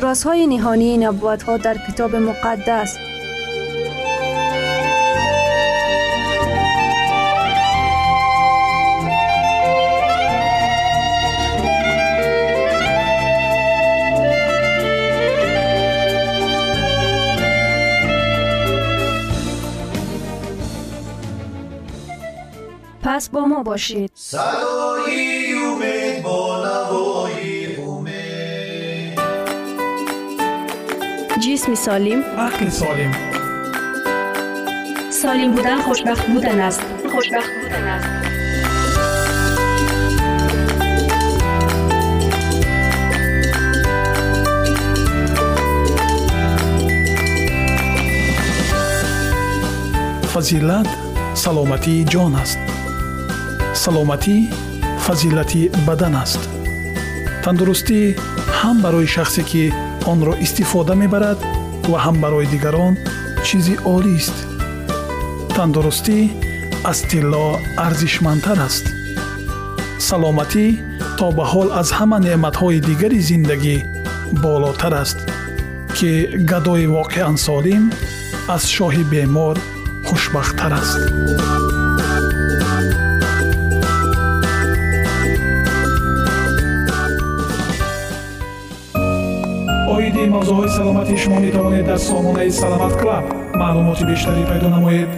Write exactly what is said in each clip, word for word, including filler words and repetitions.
رازهای نهانی نبوت‌ها در کتاب مقدس. پس با ما باشید. صدای امید با نوای امید، جسم سالم، عقل سالم. سالم بودن خوشبخت بودن است. خوشبخت بودن است. فضیلت سلامتی جان است. سلامتی فضیلتی بدن است. تندرستی هم برای شخصی که آن را استفاده میبرد و هم برای دیگران چیزی عالی است. تندرستی از طلا ارزشمندتر است. سلامتی تا به حال از همه نعمتهای دیگر زندگی بالاتر است که گدای واقعا سالم از شاه بیمار خوشبختتر است. آیدی موضوع سلامتی شما می توانید در سامانه سلامت کلاب معلومات بیشتری پیدا نمایید.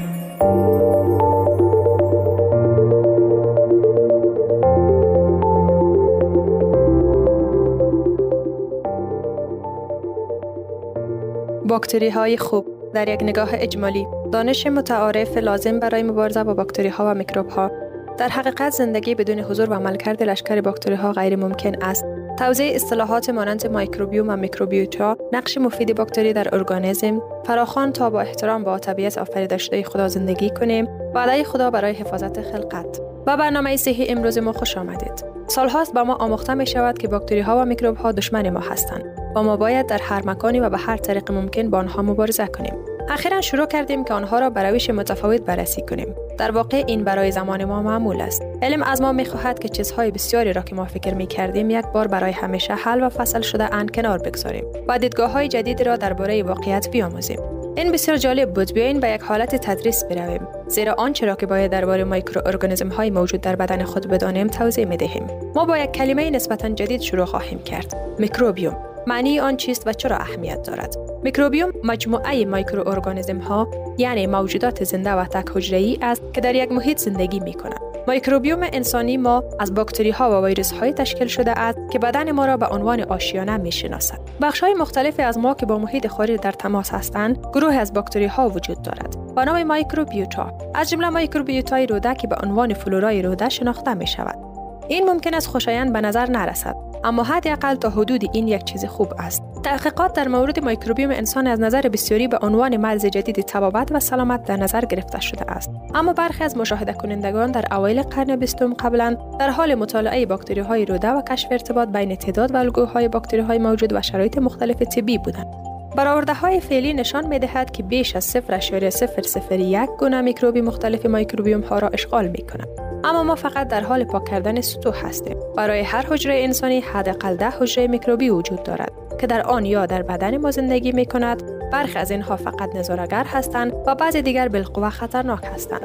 باکتری های خوب در یک نگاه اجمالی، دانش متعارف لازم برای مبارزه با باکتری ها و میکروب ها. در حقیقت زندگی بدون حضور و عملکرد لشکر باکتری ها غیر ممکن است. توزیع اصطلاحات مانند مایکروبیوم و میکروبیوتا، نقش مفید باکتری در ارگانیسم، فراخوان تا با احترام با طبیعت آفریده شده خدا زندگی کنیم و علیه خدا برای حفاظت خلقت. با برنامه صحی امروز ما خوش آمدید. سالهاست با ما آموخته می شود که باکتری ها و میکروب ها دشمن ما هستند و ما باید در هر مکانی و به هر طریق ممکن با آنها مبارزه کنیم. اخیراً شروع کردیم که آنها را به روش متفاوت بررسی کنیم. در واقع این برای زمان ما معمول است. علم از ما می‌خواهد که چیزهای بسیاری را که ما فکر می‌کردیم یک بار برای همیشه حل و فصل شده اند کنار بگذاریم و دیدگاه‌های جدید را درباره واقعیت بیاموزیم. این بسیار جالب بود. بیاین به یک حالت تدریس برویم، زیرا آنچه را که باید درباره مایکروارگانیسم‌های موجود در بدن خود بدانیم توضیح می‌دهیم. ما با یک کلمه نسبتاً جدید شروع خواهیم کرد. میکروبیوم. معنی آن چیست و چرا اهمیت دارد؟ میکروبیوم مجموعه مایکروارگانیسم ها یعنی موجودات زنده و تک حجره‌ای است که در یک محیط زندگی می کنند. میکروبیوم انسانی ما از باکتری ها و ویروس های تشکیل شده است که بدن ما را به عنوان آشیانه می شناسد. بخش های مختلفی از ما که با محیط خارج در تماس هستند، گروه از باکتری ها وجود دارد با نام مایکروبیوتا، از جمله مایکروبیوتای روده که به عنوان فلورای روده شناخته می شود. این ممکن است خوشایند به نظر نرسد، اما حداقل تا حدود این یک چیز خوب است. تحقیقات در مورد میکروبیوم انسان از نظر بسیاری به عنوان مرز جدید طبابت و سلامت در نظر گرفته شده است، اما برخی از مشاهده کنندگان در اوایل قرن بیستم قبلا در حال مطالعه باکتری‌های روده و کشف ارتباط بین تعداد و الگوهای باکتری‌های موجود و شرایط مختلف طبی بودند. برآورده‌های فعلی نشان می‌دهد که بیش از صفر اعشاریه صفر صفر یک گونه میکروبی مختلف میکروبیوم‌ها را اشغال می‌کنند. اما ما فقط در حال پاک کردن سطوح هستیم. برای هر حجره انسانی حداقل ده حجره میکروبی وجود دارد که در آن یا در بدن ما زندگی می‌کند. برخی از اینها فقط نظاره‌گر هستند و بعضی دیگر بالقوه خطرناک هستند.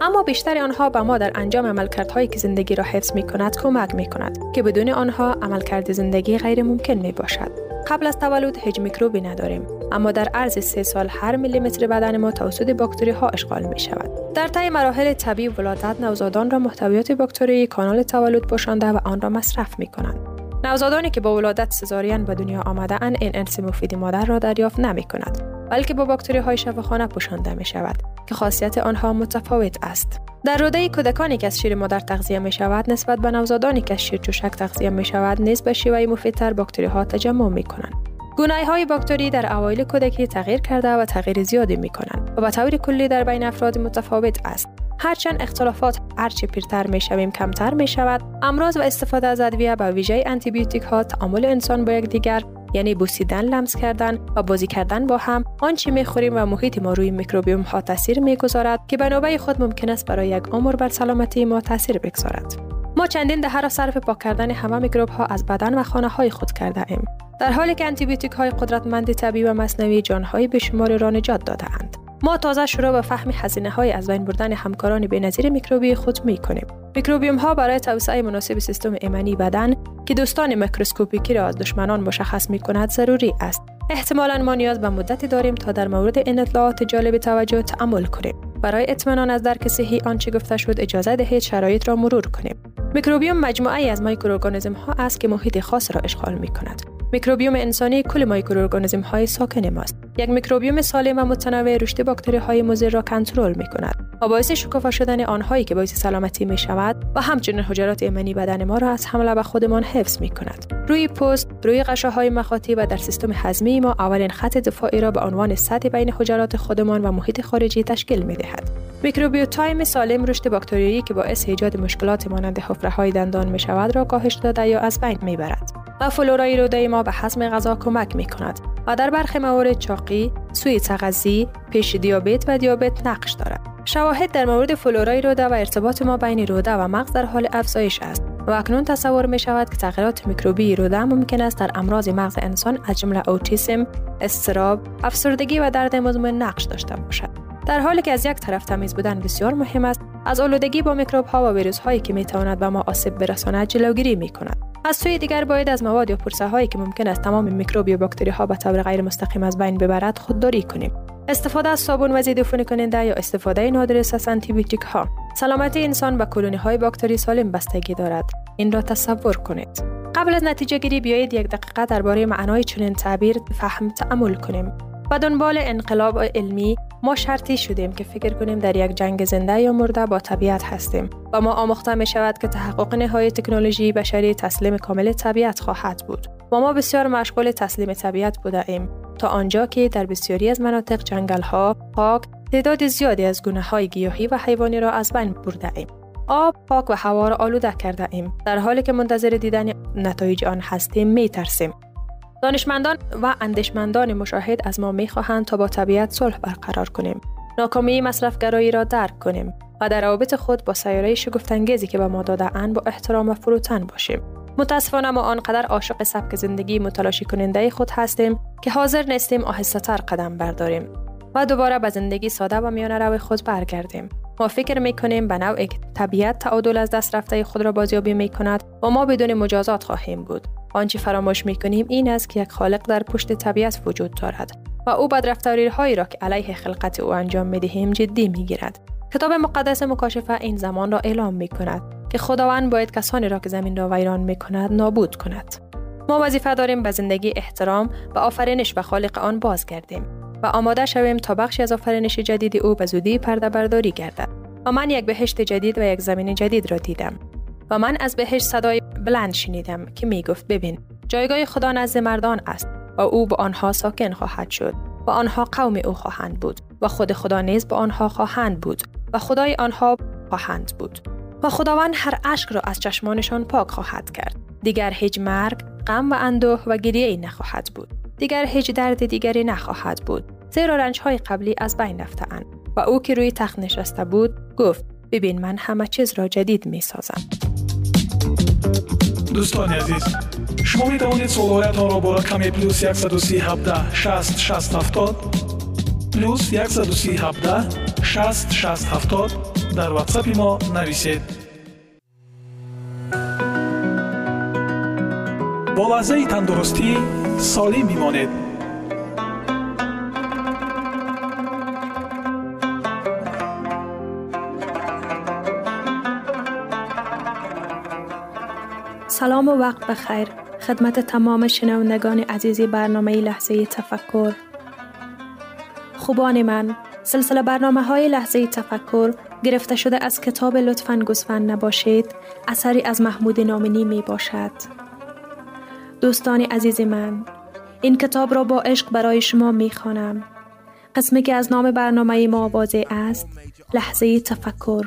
اما بیشتر آنها به ما در انجام عملکردهایی که زندگی را حفظ می‌کند کمک می‌کند که بدون آنها عملکرد زندگی غیر ممکن می‌باشد. قبل از تولد هیچ میکروبی نداریم، اما در عرض سه سال هر میلیمتر بدن ما توسط باکتری ها اشغال می شود. در طی مراحل طبیعی ولادت نوزادان را محتویات باکتری کانال تولد پوشانده و آن را مصرف می کنند. نوزادانی که با ولادت سزارین به دنیا آمده اند این ارث مفید مادر را دریافت نمی کند، بلکه با باکتری های شفاخانه پوشانده می شود که خاصیت آنها متفاوت است. در روده کودکانی که از شیر مادر تغذیه می شود نسبت به نوزادانی که از شیر جوشک تغذیه می شود نیز به شیوه مفیدتر باکتری ها تجمع می کنند. گونه های باکتری در اوایل کودکی تغییر کرده و تغییر زیادی می کنند و به طور کلی در بین افراد متفاوت است. هرچند اختلافات هرچه پیرتر می شویم کمتر می شود، امراض و استفاده از ادویه به ویژه آنتی بیوتیک ها، تعامل انسان با یکدیگر، یعنی بوسیدن، لمس کردن و بازی کردن با هم، آنچه می‌خوریم و محیط ما روی میکروبیوم ها تاثیر می‌گذارد که به نوبه خود ممکن است برای یک عمر بر سلامتی ما تاثیر بگذارد. ما چندین دهه را صرف پاک کردن همه میکروب ها از بدن و خانه های خود کرده ایم، در حالی که آنتی بیوتیک های قدرتمند طبیعی و مصنوعی جانهای بی‌شماری را نجات داده اند. ما تازه شروع به فهم هزینه های از بین بردن همکاران بی‌نظیر میکروبی خود می‌کنیم. میکروبیوم ها برای توسعه مناسب سیستم ایمنی بدن که دوستان میکروسکوپیکی را از دشمنان مشخص می‌کند ضروری است. احتمالاً ما نیاز به مدتی داریم تا در مورد این اطلاعات جالب توجه تعامل کنیم. برای اطمینان از درک صحیح آنچه گفته شد اجازه دهید شرایط را مرور کنیم. میکروبیوم مجموعه‌ای از میکروارگانیسم ها است که محیط خاص را اشغال می‌کند. میکروبیوم انسانی کل میکروارگانیسم های ساکن ماست. یک میکروبیوم سالم و متنوع رشد باکتری های مضر را کنترل می کند و باعث شکوفا شدن آنهایی که باعث سلامتی می شود و همچنین حجرات ایمنی بدن ما را از حمله به خودمان حفظ می کند. روی پوست، روی غشاهای مخاطی و در سیستم هضمی ما اولین خط دفاعی را به عنوان سد بین حجرات خودمان و محیط خارجی تشکیل می دهد. میکروبیوتایم سالم رشد باکتریایی که باعث ایجاد مشکلات مانند حفره‌های دندان می شود را کاهش داده یا از بین می برد و فلورای روده ما به هضم غذا کمک می کند و در برخی موارد چاقی، سوء تغذیه، پیش دیابت و دیابت نقش دارد. شواهد در مورد فلورای روده و ارتباط ما بین روده و مغز در حال افزایش است و اکنون تصور می شود که تغییرات میکروبی روده ممکن است در امراض مغز انسان از جمله اوتیسم، اضطراب، افسردگی و درد مزمن نقش داشته باشد. در حالی که از یک طرف تمیز بودن بسیار مهم است، از آلودگی با میکروب ها و ویروس هایی که می تواند به ما آسیب برساند جلوگیری می کند. از سوی دیگر باید از مواد یا پرسه هایی که ممکن است تمام میکروب یا باکتری ها به طور غیر مستقیم از بین ببرد خودداری کنیم. استفاده از صابون و ضد عفونی کننده یا استفاده نادرست از آنتی بیوتیک ها. سلامت انسان به کلونی های باکتری سالم بستگی دارد. این را تصور کنید. قبل از نتیجه گیری بیایید یک دقیقه درباره معنای چنین تعبیر فهم تعامل کنیم. با دنبال انقلاب علمی ما شرطی شدیم که فکر کنیم در یک جنگ زنده یا مرده با طبیعت هستیم و ما آموخته می شود که تحقق نهایی تکنولوژی بشری تسلیم کامل طبیعت خواهد بود و ما بسیار مشغول تسلیم طبیعت بوده ایم تا آنجا که در بسیاری از مناطق جنگل ها پاک تعداد زیادی از گونه های گیاهی و حیوانی را از بین برده ایم. آب، پاک و هوا را آلوده کرده ایم. در حالی که منتظر دیدن نتایج آن هستیم می ترسیم. دانشمندان و اندیشمندان مشاهد از ما می‌خواهند تا با طبیعت صلح برقرار کنیم، ناکامی مصرفگرایی را درک کنیم و در روابط خود با سیاره شگفت‌انگیزی که به ما داده‌اند با احترام و فروتن باشیم. متأسفانه ما آنقدر عاشق سبک زندگی متلاشی کننده خود هستیم که حاضر نیستیم آهسته‌تر قدم برداریم و دوباره به زندگی ساده و میانه‌رو خود برگردیم. ما فکر می‌کنیم به نوعی طبیعت تعادل از دست رفته خود را بازیابی می‌کند و ما بدون مجازات خواهیم بود. آنچه فراموش می‌کنیم این است که یک خالق در پشت طبیعت وجود دارد و او بدرفتاری‌هایی را که علیه خلقت او انجام می‌دهیم جدی می‌گیرد. کتاب مقدس مکاشفه این زمان را اعلام می‌کند که خداوند باید کسانی را که زمین را ویران می‌کند نابود کند. ما وظیفه داریم به زندگی احترام و آفرینش و خالق آن بازگردیم و آماده شویم تا بخشی از آفرینش جدید او به زودی پرده برداری گردد. و من یک بهشت جدید و یک زمین جدید را دیدم. و من از بهش صدای بلند شنیدم که می گفت ببین جایگاه خدا نزد مردان است و او به آنها ساکن خواهد شد و آنها قوم او خواهند بود و خود خدا نیز به آنها خواهند بود و خدای آنها خواهند بود و خداوند هر اشک را از چشمانشان پاک خواهد کرد. دیگر هیچ مرگ، غم و اندوه و گریه‌ای نخواهد بود. دیگر هیچ درد دیگری نخواهد بود، زیرا رنج‌های قبلی از بین رفته‌اند. و او که روی تخت نشسته بود گفت ببین من همه چیز را جدید می‌سازم. دوستان عزیز، شما می توانید سوالاتتان را با رقم پلاس یک سه هفت هفت شصت شصت هفتاد پلاس یک سه هفت هفت شصت شصت هفتاد در واتساپ ما نویسید. با لحظه تندرستی سالم بمانید. سلام و وقت بخیر خدمت تمام شنوندگان عزیزی برنامه لحظه تفکر. خوبان من، سلسله برنامه های لحظه تفکر گرفته شده از کتاب لطفاً گوسفند نباشید، اثری از محمود نامنی می باشد. دوستان عزیز من، این کتاب را با عشق برای شما می خوانم. قسمی که از نام برنامه ما واضح است، لحظه تفکر.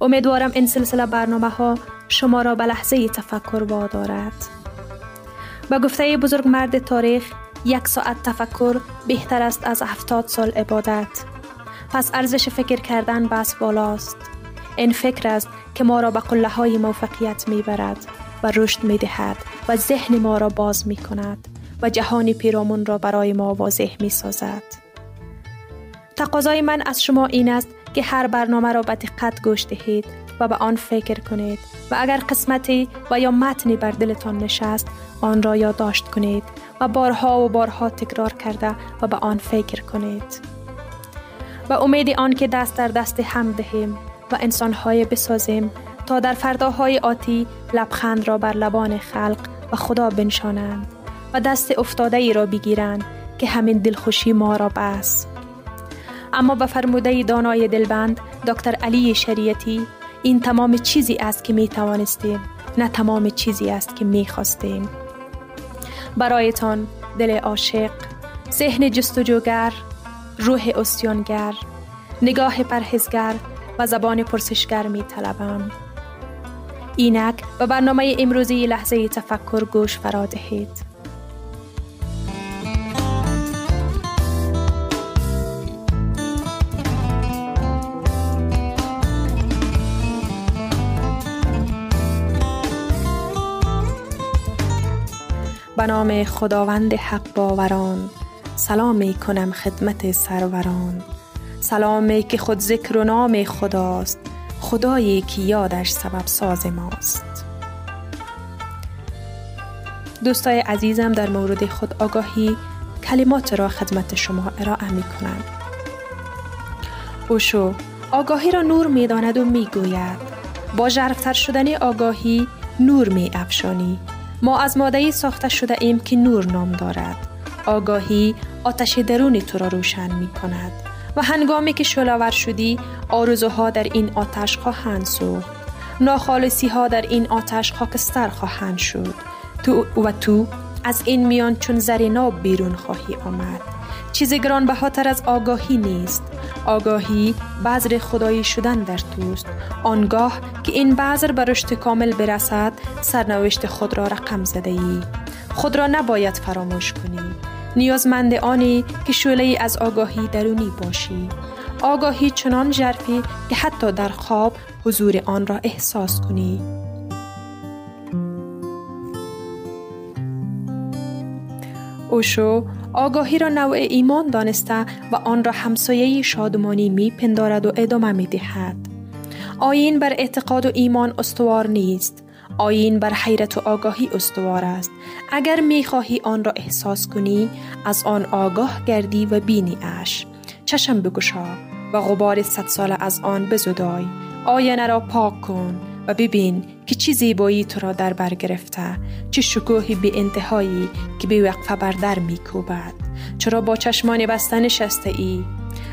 امیدوارم این سلسله برنامه ها شما را به لحظه تفکر وادارد. به گفته بزرگ مرد تاریخ، یک ساعت تفکر بهتر است از هفتاد سال عبادت. پس ارزش فکر کردن بس بالاست. این فکر است که ما را به قله های موفقیت می برد و رشد می دهد و ذهن ما را باز می کند و جهان پیرامون را برای ما واضح می سازد. تقاضای من از شما این است که هر برنامه را به دقت گوش دهید و به آن فکر کنید و اگر قسمتی و یا متنی بر دلتان نشست آن را یادداشت کنید و بارها و بارها تکرار کرده و به آن فکر کنید. و امید آن که دست در دست هم دهیم و انسان‌های بسازیم تا در فرداهای آتی لبخند را بر لبان خلق و خدا بنشانند و دست افتاده‌ای را بگیرند که همین دلخوشی ما را بس. اما به فرموده دانای دلبند دکتر علی شریعتی، این تمام چیزی است که می توانستیم، نه تمام چیزی است که می خواستیم. برایتان دل عاشق، ذهن جستجوگر، روح عصیانگر، نگاه پرهیزگر و زبان پرسشگر می طلبم. اینک به برنامه امروزی لحظه تفکر گوش فرا دهید. به نام خداوند حق باوران، سلام می کنم خدمت سروران. سلامی که خود ذکر و نام خداست، خدایی که یادش سبب ساز ماست. دوستای عزیزم، در مورد خود آگاهی کلمات را خدمت شما ارائه می کنم. اوشو آگاهی را نور می داند و می گوید با ژرف‌تر شدن آگاهی نور می افشانی. ما از ماده‌ای ساخته شده ایم که نور نام دارد. آگاهی آتش درون تو را روشن می کند و هنگامی که شعله‌ور شدی آرزوها در این آتش خواهند سوخت، ناخالصی‌ها در این آتش خاکستر خواهند شد تو و تو از این میان چون زر ناب بیرون خواهی آمد. چیز گرانبهاتر از آگاهی نیست. آگاهی بذر خدایی شدن در توست. آنگاه که این بذر به رشد کامل برسد، سرنوشت خود را رقم زده ای. خود را نباید فراموش کنی. نیازمند آنی که شعله‌ای از آگاهی درونی باشی. آگاهی چنان ژرفی که حتی در خواب حضور آن را احساس کنی. اوشو آگاهی را نوع ایمان دانسته و آن را همسایه شادمانی می پندارد و ادامه می دهد. آیین بر اعتقاد و ایمان استوار نیست. آیین بر حیرت و آگاهی استوار است. اگر می خواهی آن را احساس کنی، از آن آگاه گردی و بینی اش. چشم بگشا و غبار صد ساله از آن بزدای. آینه را پاک کن و ببین که چه زیبایی تو را در بر گرفته، چه شکوهی بی انتهایی که بی وقفه بر در می کوبد. چرا با چشمان بسته نشسته ای؟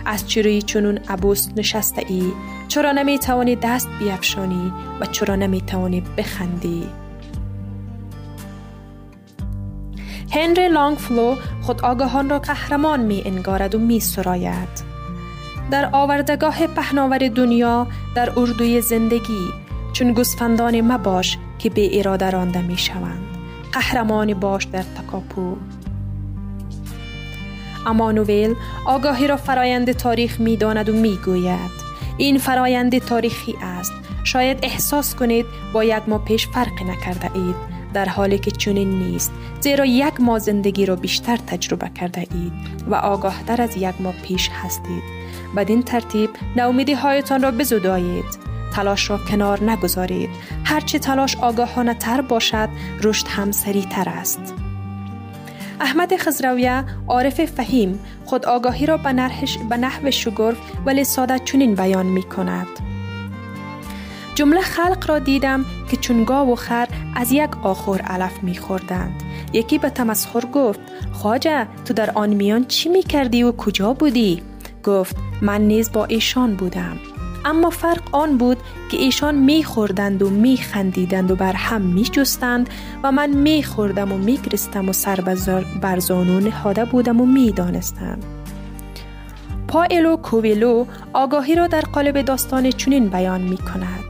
از چروی چنون عبوس نشسته ای؟ چرا نمی توانی دست بیفشانی و چرا نمی توانی بخندی؟ هنری لانگفلو خودآگاهان را قهرمان می انگارد و می سراید. در آوردگاه پهناور دنیا، در اردوی زندگی، چون گوسفندان مباش که به اراده رانده می شوند. قهرمان باش در تکاپو. اما نویل آگاهی را فرایند تاریخ می داند و می گوید. این فرایند تاریخی است. شاید احساس کنید با یک ما پیش فرق نکرده اید، در حالی که چنین نیست، زیرا یک ما زندگی را بیشتر تجربه کرده اید و آگاه تر از یک ما پیش هستید. بدین ترتیب ناامیدی هایتان را بزدایید. تلاش را کنار نگذارید. هرچه تلاش آگاهانه تر باشد، رشد هم سریع تر است. احمد خزرویه، عارف فهیم، خود آگاهی را به نحو شگرف ولی ساده چنین بیان می کند. جمله خلق را دیدم که چون گاو و خر از یک آخور علف می خوردند. یکی به تمسخر گفت: خواجه، تو در آن میان چی می کردی و کجا بودی؟ گفت: من نیز با ایشان بودم. اما فرق آن بود که ایشان می خوردند و می خندیدند و بر هم می جستند و من می خوردم و می گریستم و سر بر زانو نهاده بودم و می دانستم. پائلو کویلو آگاهی را در قالب داستان چنین بیان می کند.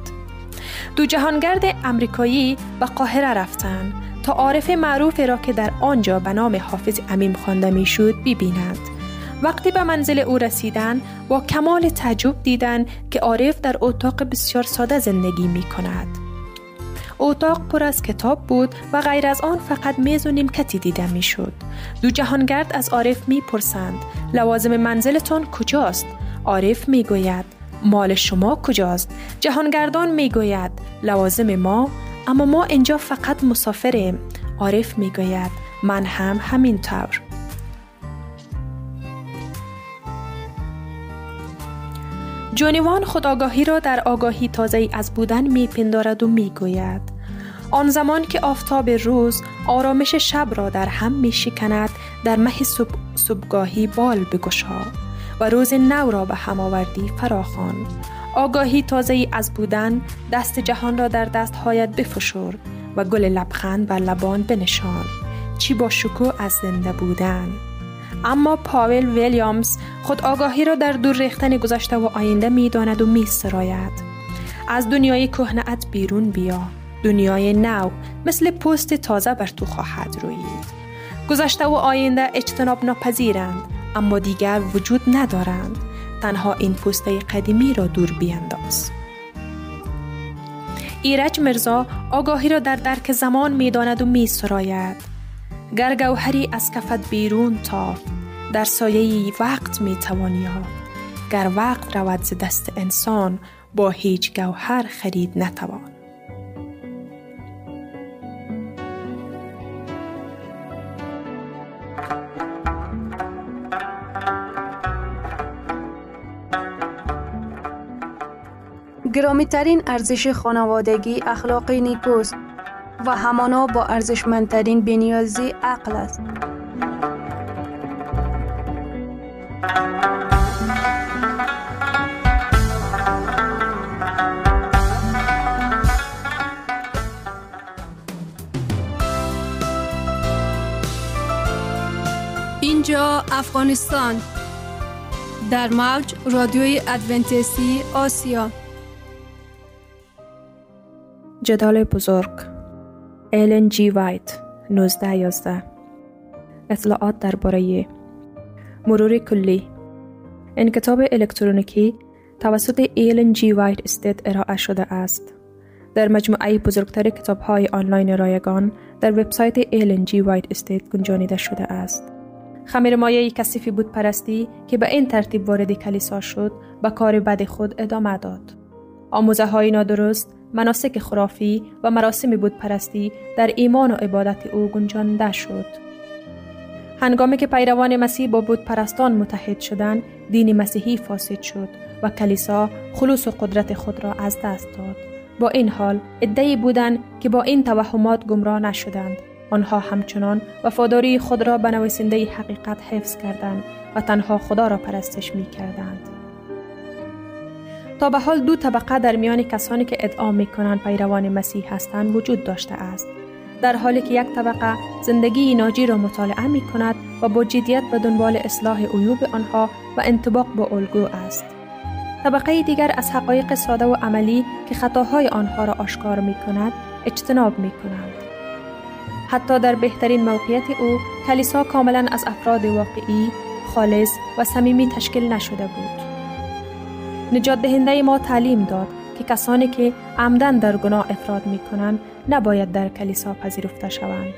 دو جهانگرد امریکایی به قاهره رفتند تا عارف معروف را که در آنجا به نام حافظ عمیم خوانده می شد ببینند. وقتی به منزل او رسیدن، با کمال تعجب دیدن که عارف در اتاق بسیار ساده زندگی می کند. اتاق پر از کتاب بود و غیر از آن فقط میز و نیمکتی دیده می شد. دو جهانگرد از عارف می پرسند: لوازم منزلتان کجاست؟ عارف می گوید: مال شما کجاست؟ جهانگردان می گوید: لوازم ما؟ اما ما اینجا فقط مسافریم. عارف می گوید: من هم همینطور. جونیوان خودآگاهی را در آگاهی تازه از بودن میپندارد و میگوید: آن زمان که آفتاب روز آرامش شب را در هم میشکند، در مه صبح صبحگاهی بال بگشا و روز نو را به هم آوردی فراخوان. آگاهی تازه از بودن، دست جهان را در دستهایت بفشور و گل لبخند بر لبان بنشان. چی با شکوه از زنده بودن. اما پاول ویلیامز خود آگاهی را در دور ریختن گذشته و آینده می داند و می سراید. از دنیای کهنه‌ات بیرون بیا. دنیای نو مثل پوست تازه بر تو خواهد رویید. گذشته و آینده اجتناب ناپذیرند، اما دیگر وجود ندارند. تنها این پوسته قدیمی را دور بینداز. ایرج مرزا آگاهی را در درک زمان می داند و می سراید. گر گوهری از کفت بیرون تافت، در سایه وقت می توانی یافت. گر وقت رود ز دست انسان، با هیچ گوهر خرید نتوان. گرامی ترین ارزش خانوادگی اخلاق نیکوست و همانا با ارزشمندترین بی‌نیازی عقل است. اینجا افغانستان، در موج رادیوی ادونتیستی آسیا. جدال بزرگ، ایلن جی وایت، نوزده یازده. اطلاعات درباره مرور کلی. این کتاب الکترونیکی توسط ایلن جی وایت استیت ارائه شده است. در مجموعه بزرگتر کتاب‌های آنلاین رایگان در وبسایت ایلن جی وایت استیت گنجانیده شده است. خمیرمایه کثیف بود پرستی که به این ترتیب وارد کلیسا شد، به کار بد خود ادامه داد. آموزه‌های نادرست، مناسک خرافی و مراسم بودپرستی در ایمان و عبادت او گنجانده شد. هنگامی که پیروان مسیح با بودپرستان متحد شدند، دین مسیحی فاسد شد و کلیسا خلوص و قدرت خود را از دست داد. با این حال، عده‌ای بودند که با این توهمات گمراه نشدند آنها همچنان وفاداری خود را به نویسنده حقیقت حفظ کردند و تنها خدا را پرستش می کردند. تا به حال دو طبقه در میان کسانی که ادعا می کنند پیروان مسیح هستند وجود داشته است، در حالی که یک طبقه زندگی ناجی را مطالعه می کند و با جدیت به دنبال اصلاح عیوب آنها و انطباق با الگو است. طبقه دیگر از حقایق ساده و عملی که خطاهای آنها را آشکار می کند اجتناب می کنند. حتی در بهترین موقعیت او کلیسا کاملا از افراد واقعی، خالص و صمیمی تشکیل نشده بود. نجات دهنده ما تعلیم داد که کسانی که عمداً در گناه افراد می کنند نباید در کلیسا پذیرفته شوند.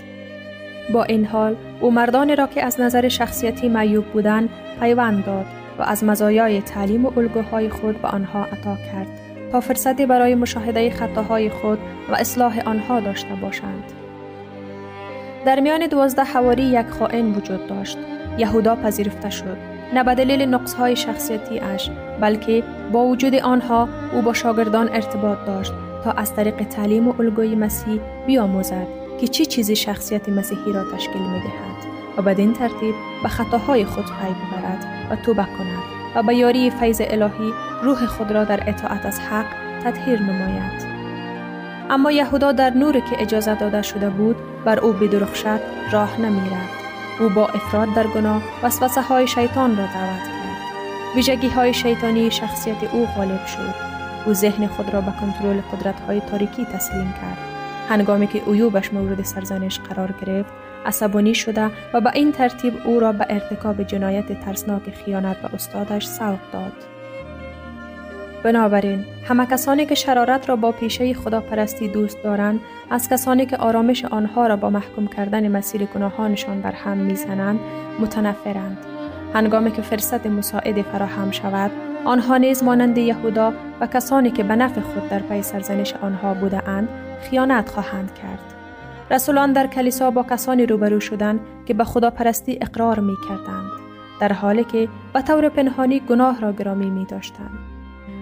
با این حال او مردانی را که از نظر شخصیتی معیوب بودند پیوند داد و از مزایای تعلیم و الگوهای خود به آنها عطا کرد تا فرصتی برای مشاهده خطاهای خود و اصلاح آنها داشته باشند. در میان دوازده حواری یک خائن وجود داشت. یهودا پذیرفته شد، نه به دلیل نقص‌های شخصیتی اش، بلکه با وجود آنها او با شاگردان ارتباط داشت تا از طریق تعلیم و الگوی مسیح بیاموزد که چه چیزی شخصیت مسیحی را تشکیل می‌دهد و بدین ترتیب به خطاهای خود پی ببرد و توبه کند و به یاری فیض الهی روح خود را در اطاعت از حق تطهیر نماید. اما یهودا در نوری که اجازه داده شده بود بر او بدرخشد راه نمی‌رفت. او با افراد در گناه وسوسه های شیطان را دعوت کرد. ویژگی های شیطانی شخصیت او غالب شد. او ذهن خود را به کنترل قدرت های تاریکی تسلیم کرد. هنگامی که عیوبش مورد سرزنش قرار گرفت، عصبانی شده و به این ترتیب او را به ارتکاب جنایت ترسناک خیانت به استادش سوق داد. بنابراین همه کسانی که شرارت را با پیشه خداپرستی دوست دارند از کسانی که آرامش آنها را با محکوم کردن مسیر گناهانشان برهم میزنند متنفرند. هنگامی که فرصت مساعد فراهم شود آنها نیز مانند یهودا و کسانی که به نفع خود در پی سرزنش آنها بوده اند خیانت خواهند کرد. رسولان در کلیسا با کسانی روبرو شدند که به خداپرستی اقرار میکردند در حالی که به طور پنهانی گناه را گرامی میداشتند.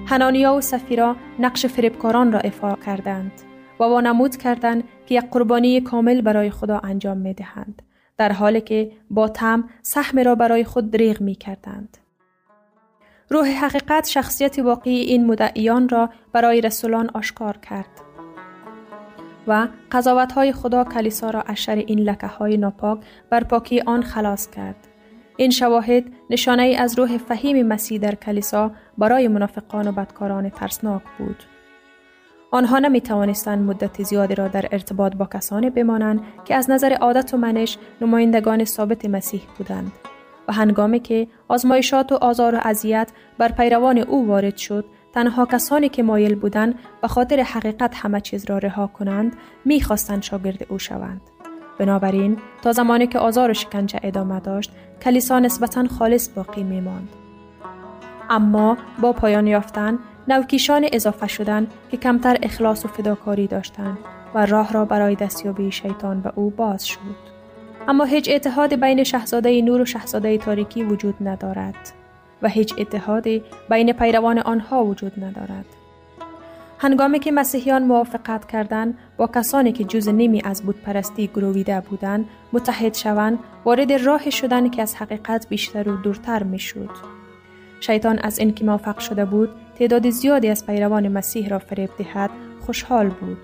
حنانیا و صفیرا نقش فریبکاران را ایفا کردند و وانمود کردند که یک قربانی کامل برای خدا انجام می دهند، در حالی که با طمع سهم را برای خود دریغ می کردند. روح حقیقت شخصیت واقعی این مدعیان را برای رسولان آشکار کرد و قضاوت‌های خدا کلیسا را از شر این لکه‌های ناپاک بر پاکی آن خلاص کرد. این شواهد نشانه‌ای از روح فهیم مسیح در کلیسا برای منافقان و بدکاران ترسناک بود. آنها نمی توانستند مدت زیادی را در ارتباط با کسانی بمانند که از نظر عادت و منش نمایندگان ثابت مسیح بودند و هنگامی که آزمایشات و آزار و اذیت بر پیروان او وارد شد تنها کسانی که مایل بودند به خاطر حقیقت همه چیز را رها کنند می‌خواستند شاگرد او شوند. بنابراین تا زمانی که آزار و شکنجه ادامه داشت کلیسا نسبتاً خالص باقی می‌ماند. اما با پایان یافتن نوکیشان اضافه شدند که کمتر اخلاص و فداکاری داشتند و راه را برای دستیابی شیطان به او باز شد. اما هیچ اتحاد بین شاهزاده نور و شاهزاده تاریکی وجود ندارد و هیچ اتحاد بین پیروان آنها وجود ندارد. هنگامی که مسیحیان موافقت کردند با کسانی که جز نیمی از بتپرستی گرویده بودند متحد شوند وارد راه شدند که از حقیقت بیشتر و دورتر میشد. شیطان از اینکه موفق شده بود تعداد زیادی از پیروان مسیح را فریب دهد خوشحال بود.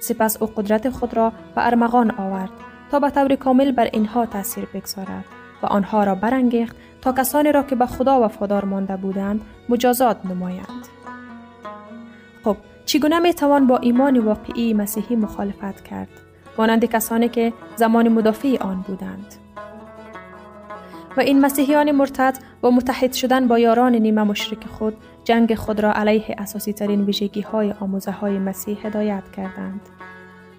سپس او قدرت خود را به ارمغان آورد تا به طور کامل بر اینها تاثیر بگذارد و آنها را برانگیخت تا کسانی را که به خدا وفادار مانده بودند مجازات نمایند. خب چگونه می توان با ایمان واقعی مسیحی مخالفت کرد؟ مانند کسانی که زمان مدافع آن بودند. و این مسیحیان مرتد با متحد شدن با یاران نیمه مشرک خود جنگ خود را علیه اساسی ترین ویژگی های آموزه های مسیح هدایت کردند.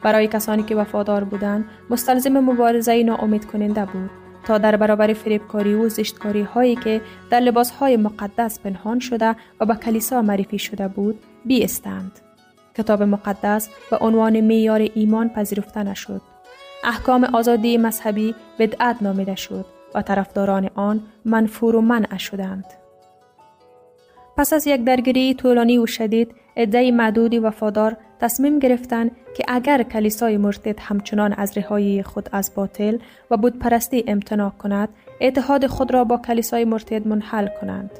برای کسانی که وفادار بودند مستلزم مبارزه ناامید کننده بود تا در برابر فریبکاری و زشتکاری هایی که در لباس های مقدس پنهان شده و به کلیسا معرفی شده بود بیستند. کتاب مقدس به عنوان معیار ایمان پذیرفته نشد. احکام آزادی مذهبی بدعت نامیده شد و طرفداران آن منفور و منع شدند. پس از یک درگیری طولانی و شدید، عده معدودی وفادار تصمیم گرفتند که اگر کلیسای مرتد همچنان از رهایی خود از باطل و بتپرستی امتناع کند، اتحاد خود را با کلیسای مرتد منحل کنند.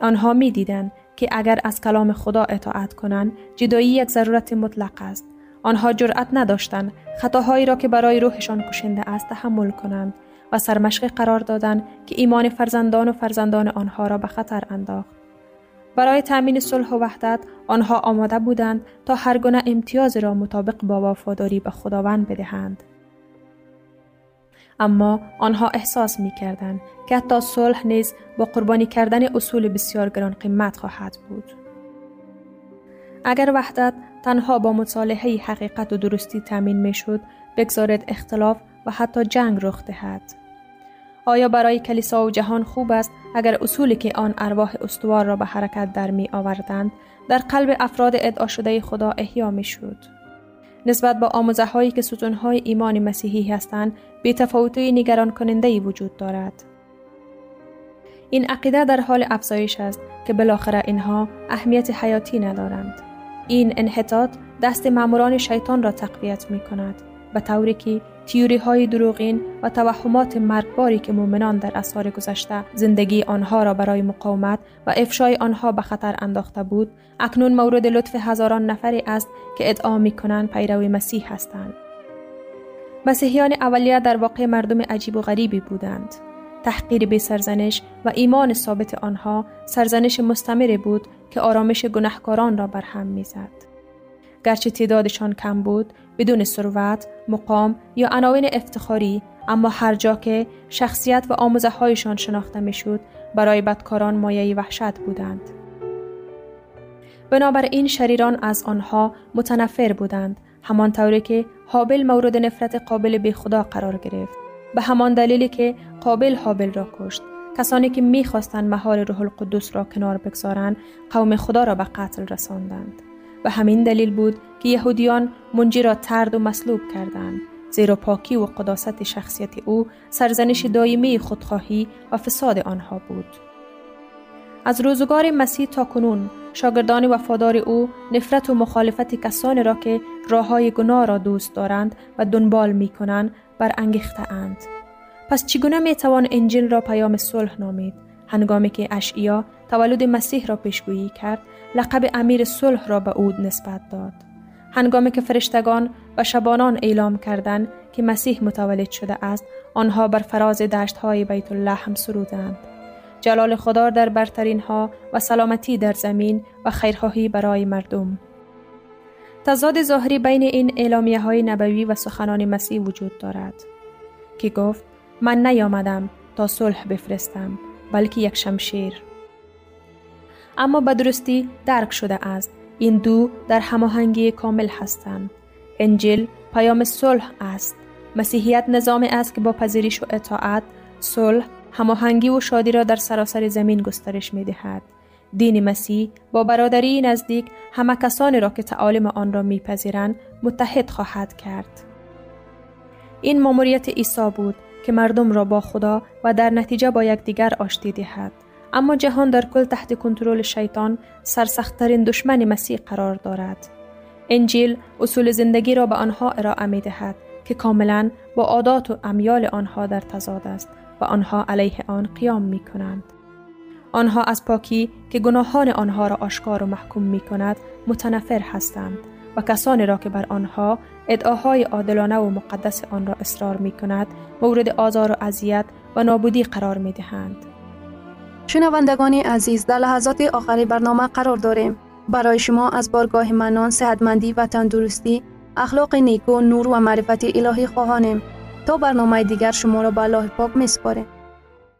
آنها می دیدند که اگر از کلام خدا اطاعت کنند، جدایی یک ضرورت مطلق است. آنها جرأت نداشتند خطاهایی را که برای روحشان کشنده است تحمل کنند و سرمشق قرار دادند که ایمان فرزندان و فرزندان آنها را به خطر انداخت. برای تأمین صلح و وحدت آنها آماده بودند تا هر گونه امتیاز را مطابق با وفاداری به خداوند بدهند. اما آنها احساس می‌کردند که حتی صلح نیز با قربانی کردن اصول بسیار گران قیمت خواهد بود. اگر وحدت تنها با مصالحه حقیقت و درستی تأمین می‌شد، بگذارد اختلاف و حتی جنگ رخ دهد. آیا برای کلیسا و جهان خوب است اگر اصولی که آن ارواح استوار را به حرکت در می آوردند در قلب افراد ادعا شده خدا احیا می شد؟ نسبت با آموزه هایی که ستونهای ایمان مسیحی هستند، بی‌تفاوتی نگران کننده‌ای وجود دارد. این عقیده در حال افزایش است که بالاخره اینها اهمیت حیاتی ندارند. این انحطاط دست ماموران شیطان را تقویت می کند، به طوری که تیوری های دروغین و توهمات مرگباری که مؤمنان در آثار گذشته زندگی آنها را برای مقاومت و افشای آنها به خطر انداخته بود، اکنون مورد لطف هزاران نفری است که ادعا می کنند پیرو مسیح هستند. مسیحیان اولیه در واقع مردم عجیب و غریبی بودند. تحقیر بی سرزنش و ایمان ثابت آنها سرزنش مستمر بود که آرامش گناهکاران را برهم می زد. گرچه تعدادشان کم بود، بدون ثروت، مقام یا عناوین افتخاری، اما هر جا که شخصیت و آموزه هایشان شناخته می شد، برای بدکاران مایه وحشت بودند. بنابراین شریران از آنها متنفر بودند، همان طوری که هابل مورد نفرت قابل به خدا قرار گرفت، به همان دلیلی که قابل هابل را کشت. کسانی که می خواستند مهار روح القدس را کنار بگذارند، قوم خدا را به قتل رساندند. و همین دلیل بود که یهودیان منجی را طرد و مصلوب کردند، زیرا پاکی و قداست شخصیت او سرزنش دائمی خودخواهی و فساد آنها بود. از روزگار مسیح تا کنون شاگردان وفادار او نفرت و مخالفت کسانی را که راههای گناه را دوست دارند و دنبال می‌کنند برانگیخته اند. پس چگونه می‌توان انجیل را پیام صلح نامید؟ هنگامی که اشعیا تولد مسیح را پیشگویی کرد، لقب امیر صلح را به او نسبت داد. هنگامی که فرشتگان و شبانان اعلام کردند که مسیح متولد شده است، آنها بر فراز دشت‌های بیت الله هم سرودند. جلال خدا در برترین‌ها و سلامتی در زمین و خیرخواهی برای مردم. تضاد ظاهری بین این اعلامیه‌های نبوی و سخنان مسیح وجود دارد که گفت: من نیامدم تا صلح بفرستم، بلکه یک شمشیر. اما به درستی درک شده است این دو در هماهنگی کامل هستند. انجیل پیام صلح است. مسیحیت نظامی است که با پذیرش و اطاعت، صلح، هماهنگی و شادی را در سراسر زمین گسترش می‌دهد. دین مسیح با برادری نزدیک همه کسانی را که تعالیم آن را می‌پذیرند متحد خواهد کرد. این ماموریت عیسی بود که مردم را با خدا و در نتیجه با یکدیگر آشتی دهد. اما جهان در کل تحت کنترل شیطان، سرسخت‌ترین دشمن مسیح قرار دارد. انجیل اصول زندگی را به آنها ارائه می‌دهد که کاملاً با عادات و امیال آنها در تضاد است و آنها علیه آن قیام می‌کنند. آنها از پاکی که گناهان آنها را آشکار و محکوم می‌کند متنفر هستند و کسانی را که بر آنها ادعاهای عادلانه و مقدس آن را اصرار می‌کند مورد آزار و اذیت و نابودی قرار می‌دهند. شنوندگان عزیز، در لحظات آخری برنامه قرار داریم. برای شما از بارگاه منان، صحتمندی و تندرستی، اخلاق نیکو، نور و معرفت الهی خواهانیم. تا برنامه دیگر شما را به الله پاک می‌سپاریم.